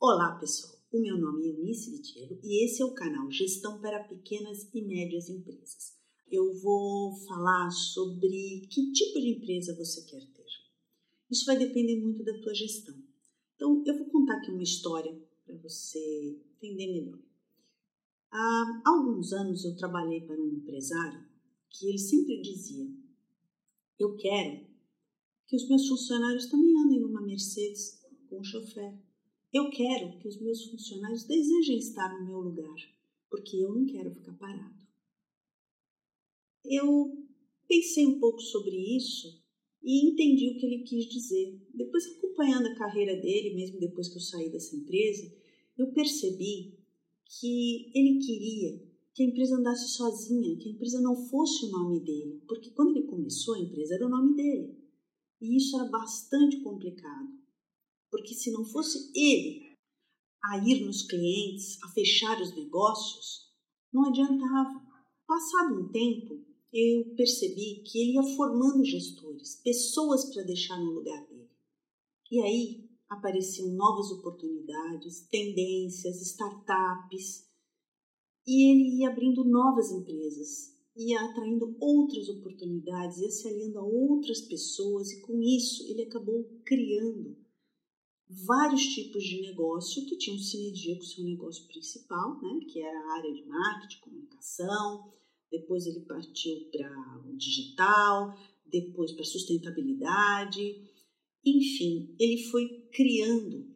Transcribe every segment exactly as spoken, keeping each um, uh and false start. Olá pessoal, o meu nome é Eunice Vitiero e esse é o canal Gestão para Pequenas e Médias Empresas. Eu vou falar sobre que tipo de empresa você quer ter. Isso vai depender muito da tua gestão. Então eu vou contar aqui uma história para você entender melhor. Há alguns anos eu trabalhei para um empresário que ele sempre dizia: eu quero que os meus funcionários também andem numa Mercedes com um chofer. Eu quero que os meus funcionários desejem estar no meu lugar, porque eu não quero ficar parado. Eu pensei um pouco sobre isso e entendi o que ele quis dizer. Depois, acompanhando a carreira dele, mesmo depois que eu saí dessa empresa, eu percebi que ele queria que a empresa andasse sozinha, que a empresa não fosse o nome dele, porque quando ele começou a empresa era o nome dele. E isso era bastante complicado. Porque se não fosse ele a ir nos clientes, a fechar os negócios, não adiantava. Passado um tempo, eu percebi que ele ia formando gestores, pessoas para deixar no lugar dele. E aí apareciam novas oportunidades, tendências, startups, e ele ia abrindo novas empresas, ia atraindo outras oportunidades, ia se aliando a outras pessoas, e com isso ele acabou criando vários tipos de negócio que tinham sinergia com o seu negócio principal, né, que era a área de marketing, comunicação, depois ele partiu para o digital, depois para sustentabilidade, enfim, ele foi criando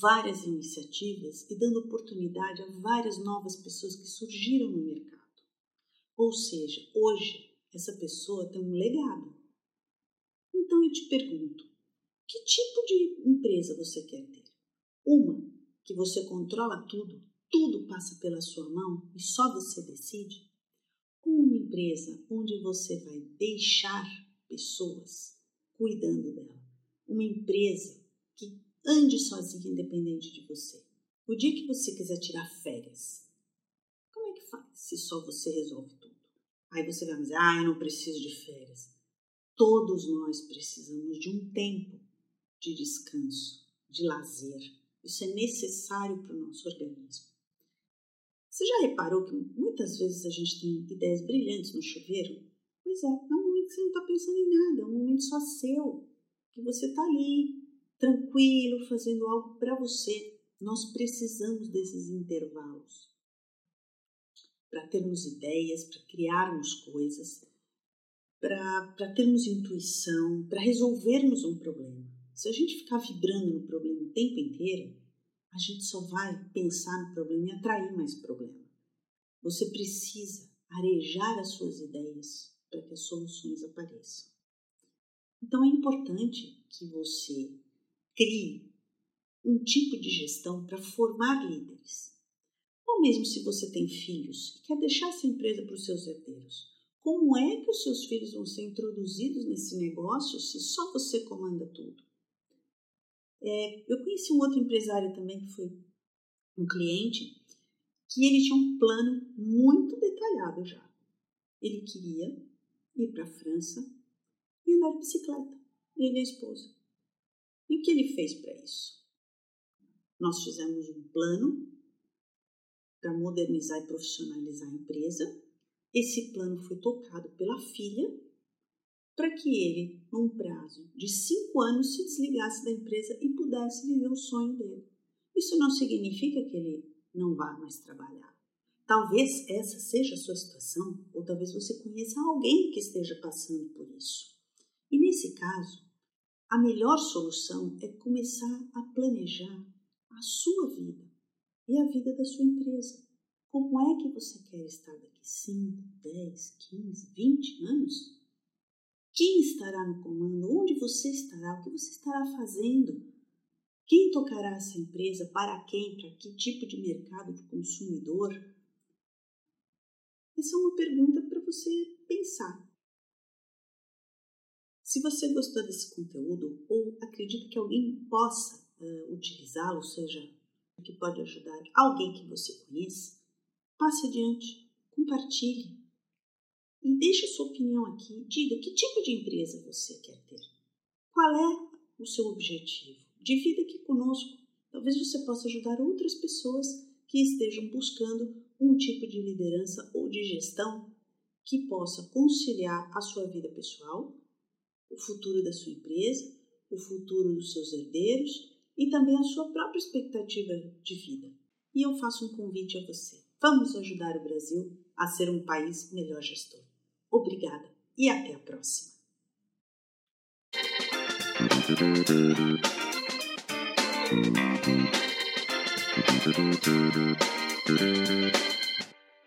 várias iniciativas e dando oportunidade a várias novas pessoas que surgiram no mercado. Ou seja, hoje essa pessoa tem um legado. Então eu te pergunto, que tipo de empresa você quer ter? Uma que você controla tudo, tudo passa pela sua mão e só você decide? Ou uma empresa onde você vai deixar pessoas cuidando dela? Uma empresa que ande sozinha, independente de você. O dia que você quiser tirar férias, como é que faz se só você resolve tudo? Aí você vai dizer: ah, eu não preciso de férias. Todos nós precisamos de um tempo de descanso, de lazer. Isso é necessário para o nosso organismo. Você já reparou que muitas vezes a gente tem ideias brilhantes no chuveiro? Pois é, é um momento que você não está pensando em nada, é um momento só seu, que você está ali, tranquilo, fazendo algo para você. Nós precisamos desses intervalos para termos ideias, para criarmos coisas, para termos intuição, para resolvermos um problema. Se a gente ficar vibrando no problema o tempo inteiro, a gente só vai pensar no problema e atrair mais problema. Você precisa arejar as suas ideias para que as soluções apareçam. Então é importante que você crie um tipo de gestão para formar líderes. Ou mesmo se você tem filhos e quer deixar essa empresa para os seus herdeiros, como é que os seus filhos vão ser introduzidos nesse negócio se só você comanda tudo? É, eu conheci um outro empresário também, que foi um cliente, que ele tinha um plano muito detalhado já. Ele queria ir para a França e andar de bicicleta, ele e a esposa. E o que ele fez para isso? Nós fizemos um plano para modernizar e profissionalizar a empresa. Esse plano foi tocado pela filha para que ele, num prazo de cinco anos, se desligasse da empresa e pudesse viver o sonho dele. Isso não significa que ele não vá mais trabalhar. Talvez essa seja a sua situação, ou talvez você conheça alguém que esteja passando por isso. E nesse caso, a melhor solução é começar a planejar a sua vida e a vida da sua empresa. Como é que você quer estar daqui cinco, dez, quinze, vinte anos? Quem estará no comando? Onde você estará? O que você estará fazendo? Quem tocará essa empresa? Para quem? Para que tipo de mercado, de consumidor? Essa é uma pergunta para você pensar. Se você gostou desse conteúdo ou acredita que alguém possa uh, utilizá-lo, ou seja, que pode ajudar alguém que você conheça, passe adiante, compartilhe e deixe sua opinião aqui, diga que tipo de empresa você quer ter, qual é o seu objetivo, divida aqui conosco, talvez você possa ajudar outras pessoas que estejam buscando um tipo de liderança ou de gestão que possa conciliar a sua vida pessoal, o futuro da sua empresa, o futuro dos seus herdeiros e também a sua própria expectativa de vida. E eu faço um convite a você. Vamos ajudar o Brasil a ser um país melhor gestor. Obrigada e até a próxima. Thank you.